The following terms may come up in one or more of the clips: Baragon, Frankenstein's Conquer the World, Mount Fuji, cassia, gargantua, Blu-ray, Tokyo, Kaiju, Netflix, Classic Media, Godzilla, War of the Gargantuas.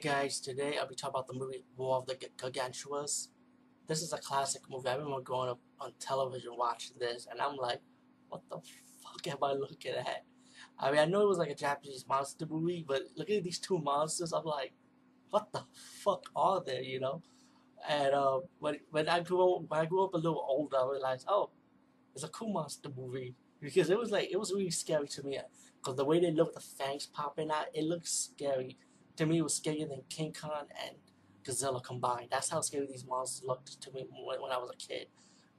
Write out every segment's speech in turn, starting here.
Hey guys, today I'll be talking about the movie War of the Gargantuas. This is a classic movie. I remember growing up on television watching this and I'm like, what the fuck am I looking at? I mean, I know it was like a Japanese monster movie, but looking at these two monsters, I'm like, what the fuck are they, you know? And when I grew up a little older, I realized, oh, it's a cool monster movie. Because it was like, it was really scary to me. Because the way they look, the fangs popping out, it looks scary. To me, it was scarier than King Kong and Godzilla combined. That's how scary these monsters looked to me when I was a kid.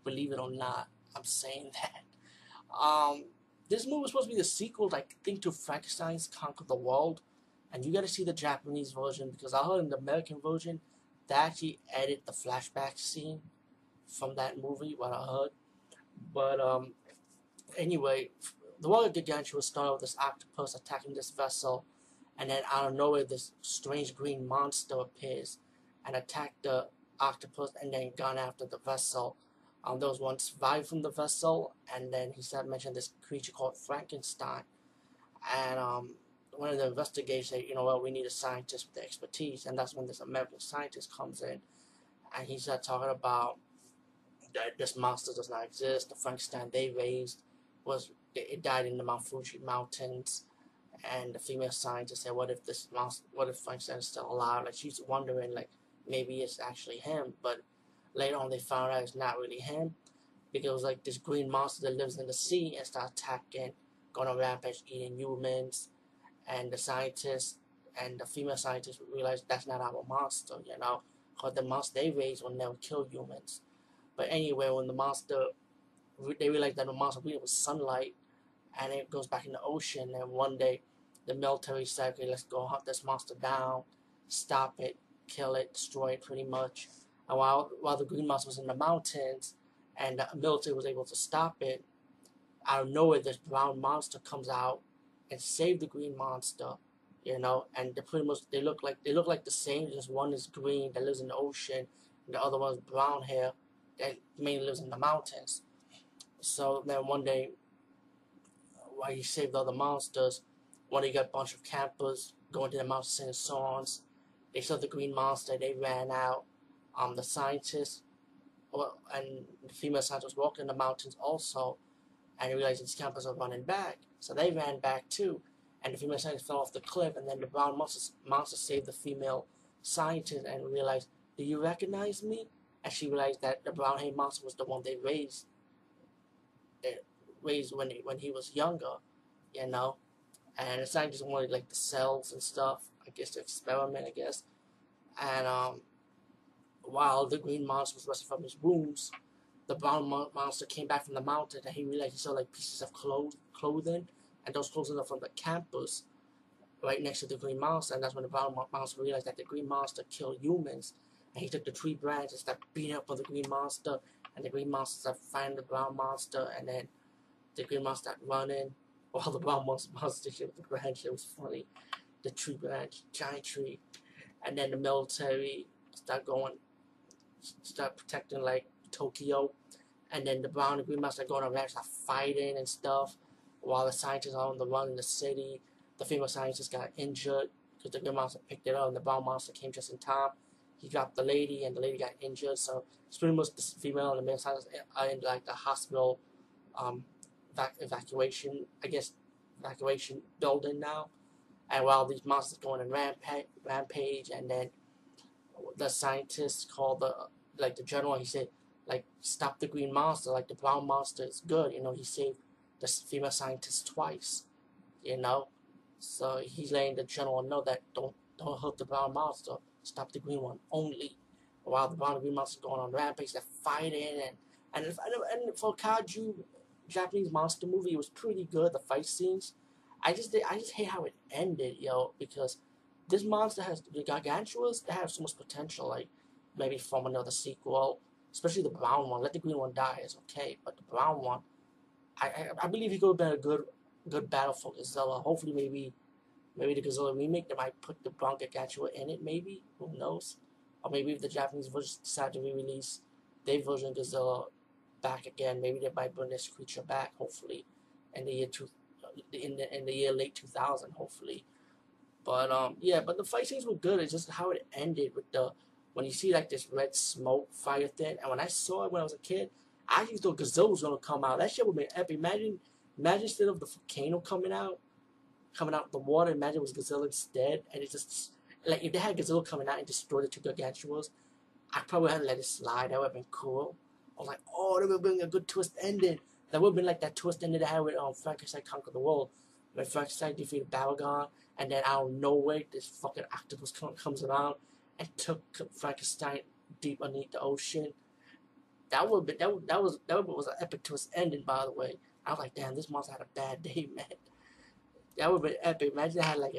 Believe it or not, I'm saying that. This movie was supposed to be the sequel, like, I think, to Frankenstein's Conquer the World. And you gotta see the Japanese version, because I heard in the American version, they actually edit the flashback scene from that movie, what I heard. But, anyway, the War of the Gargantuas started with this octopus attacking this vessel. And then out of nowhere, this strange green monster appears and attacked the octopus and then gone after the vessel. There was one survived from the vessel, and then he started mentioning this creature called Frankenstein. And one of the investigators said, you know what, we need a scientist with the expertise. And that's when this American scientist comes in, and he started talking about that this monster does not exist. The Frankenstein they raised, it died in the Mount Fuji mountains. And the female scientist said, what if this monster, what if Frankenstein is still alive? Like, she's wondering, like, maybe it's actually him. But later on they found out it's not really him, because it was like this green monster that lives in the sea and starts attacking, going on rampage, eating humans. And the scientist and the female scientist realized that's not our monster, you know, because the monster they raise will never kill humans. But anyway, when the monster, they realized that the monster really was sunlight, and it goes back in the ocean. And one day the military said, okay, let's go hunt this monster down, stop it, kill it, destroy it pretty much. And while the green monster was in the mountains and the military was able to stop it, out of nowhere this brown monster comes out and saves the green monster, you know. And they pretty much, they look like the same, just one is green that lives in the ocean and the other one's brown hair that mainly lives in the mountains. So then one day, while he saved all the monsters, when he got a bunch of campers going to the mountains singing songs, they saw the green monster, they ran out. The scientist and the female scientist was walking in the mountains also, and he realized these campers are running back. So they ran back too, and the female scientist fell off the cliff, and then the brown monster saved the female scientist and realized, do you recognize me? And she realized that the brown haired monster was the one they raised when he was younger, you know. And the scientist wanted, like, the cells and stuff, I guess, to experiment, I guess. And while the green monster was resting from his wounds, the brown monster came back from the mountain, and he realized he saw, like, pieces of clothing, and those clothes are from the campus right next to the green monster. And that's when the brown monster realized that the green monster killed humans, and he took the tree branch and started beating up on the green monster, and the green monster started fighting the brown monster, and then the green monster started running while the brown monster hit the branch. It was funny. The tree branch, giant tree. And then the military start protecting, like, Tokyo. And then the brown and green monster going on ranch, start fighting and stuff, while the scientists are on the run in the city. The female scientist got injured because the green monster picked it up, and the brown monster came just in time. He dropped the lady, and the lady got injured. So it's pretty much the female and the male scientists are in, like, the hospital evacuation building now. And while these monsters going on rampage, and then the scientist called the general, he said, like, stop the green monster, like, the brown monster is good, you know, he saved the female scientist twice, you know. So he's letting the general know that don't hurt the brown monster, stop the green one only. While the brown and green monster going on rampage, they're fighting, and for Kaiju Japanese monster movie, it was pretty good, the fight scenes. I just hate how it ended, yo, because this monster has, the Gargantuas, they have so much potential, like, maybe from another sequel, especially the brown one. Let the green one die, it's okay, but the brown one, I believe he could have been a good battle for Godzilla. Hopefully maybe the Godzilla remake, they might put the brown Gargantua in it, maybe, who knows. Or maybe if the Japanese version decide to re-release their version of Godzilla back again, maybe they might bring this creature back, hopefully, in the year late 2000, hopefully. But yeah, but the fight scenes were good. It's just how it ended with the, when you see like this red smoke fire thing. And when I saw it when I was a kid, I just thought Godzilla was gonna come out. That shit would be epic. Imagine instead of the volcano coming out the water, imagine it was Godzilla instead. And it just, like, if they had Godzilla coming out and destroyed the two gargantuas, I probably had to let it slide. That would have been cool. I was like, oh, that would have been a good twist ending. That would have been like that twist ending they had with Frankenstein Conquer the World, when Frankenstein defeated Baragon, and then out of nowhere this fucking octopus comes around and took Frankenstein deep underneath the ocean. That would be, that was an epic twist ending, by the way. I was like, damn, this monster had a bad day, man. That would be epic. Imagine I had like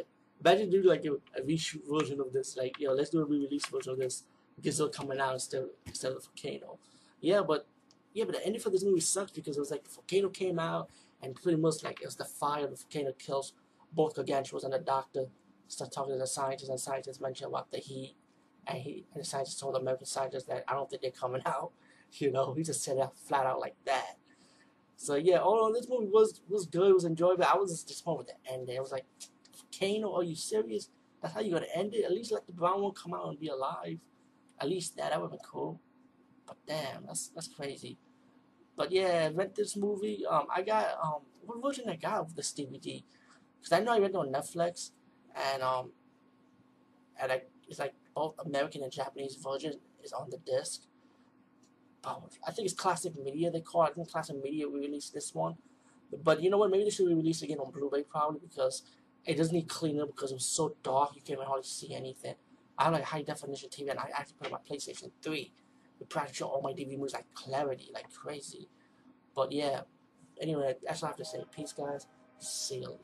imagine do like a reshoot version of this. Like, yo, let's do a re-release version of this. Godzilla coming out instead of the volcano. Yeah, but the ending for this movie sucks because it was like the volcano came out and pretty much like it was the fire of the volcano kills both gargantuas, and the doctor started talking to the scientists, and the scientists mentioned about the heat, and the scientists told the American scientists that I don't think they're coming out. You know, he just said it flat out like that. So yeah, all in all, this movie was good, it was enjoyable. I was just disappointed with the ending. It was like, volcano, are you serious? That's how you gonna end it? At least let the brown one come out and be alive. At least that would've been cool. But damn, that's crazy. But yeah, rent this movie. I got what version I got of this DVD? Cause I know I rented on Netflix, and it's like both American and Japanese version is on the disc. I think it's Classic Media they call it. I think Classic Media re-released this one. But you know what? Maybe they should re-release it again on Blu-ray probably, because it doesn't need cleaning up because it was so dark you can't even hardly see anything. I have like high definition TV, and I actually put it on my PlayStation 3. We practically all my DVD moves like clarity, like crazy. But yeah, anyway, that's all I have to say. Peace, guys. See you later.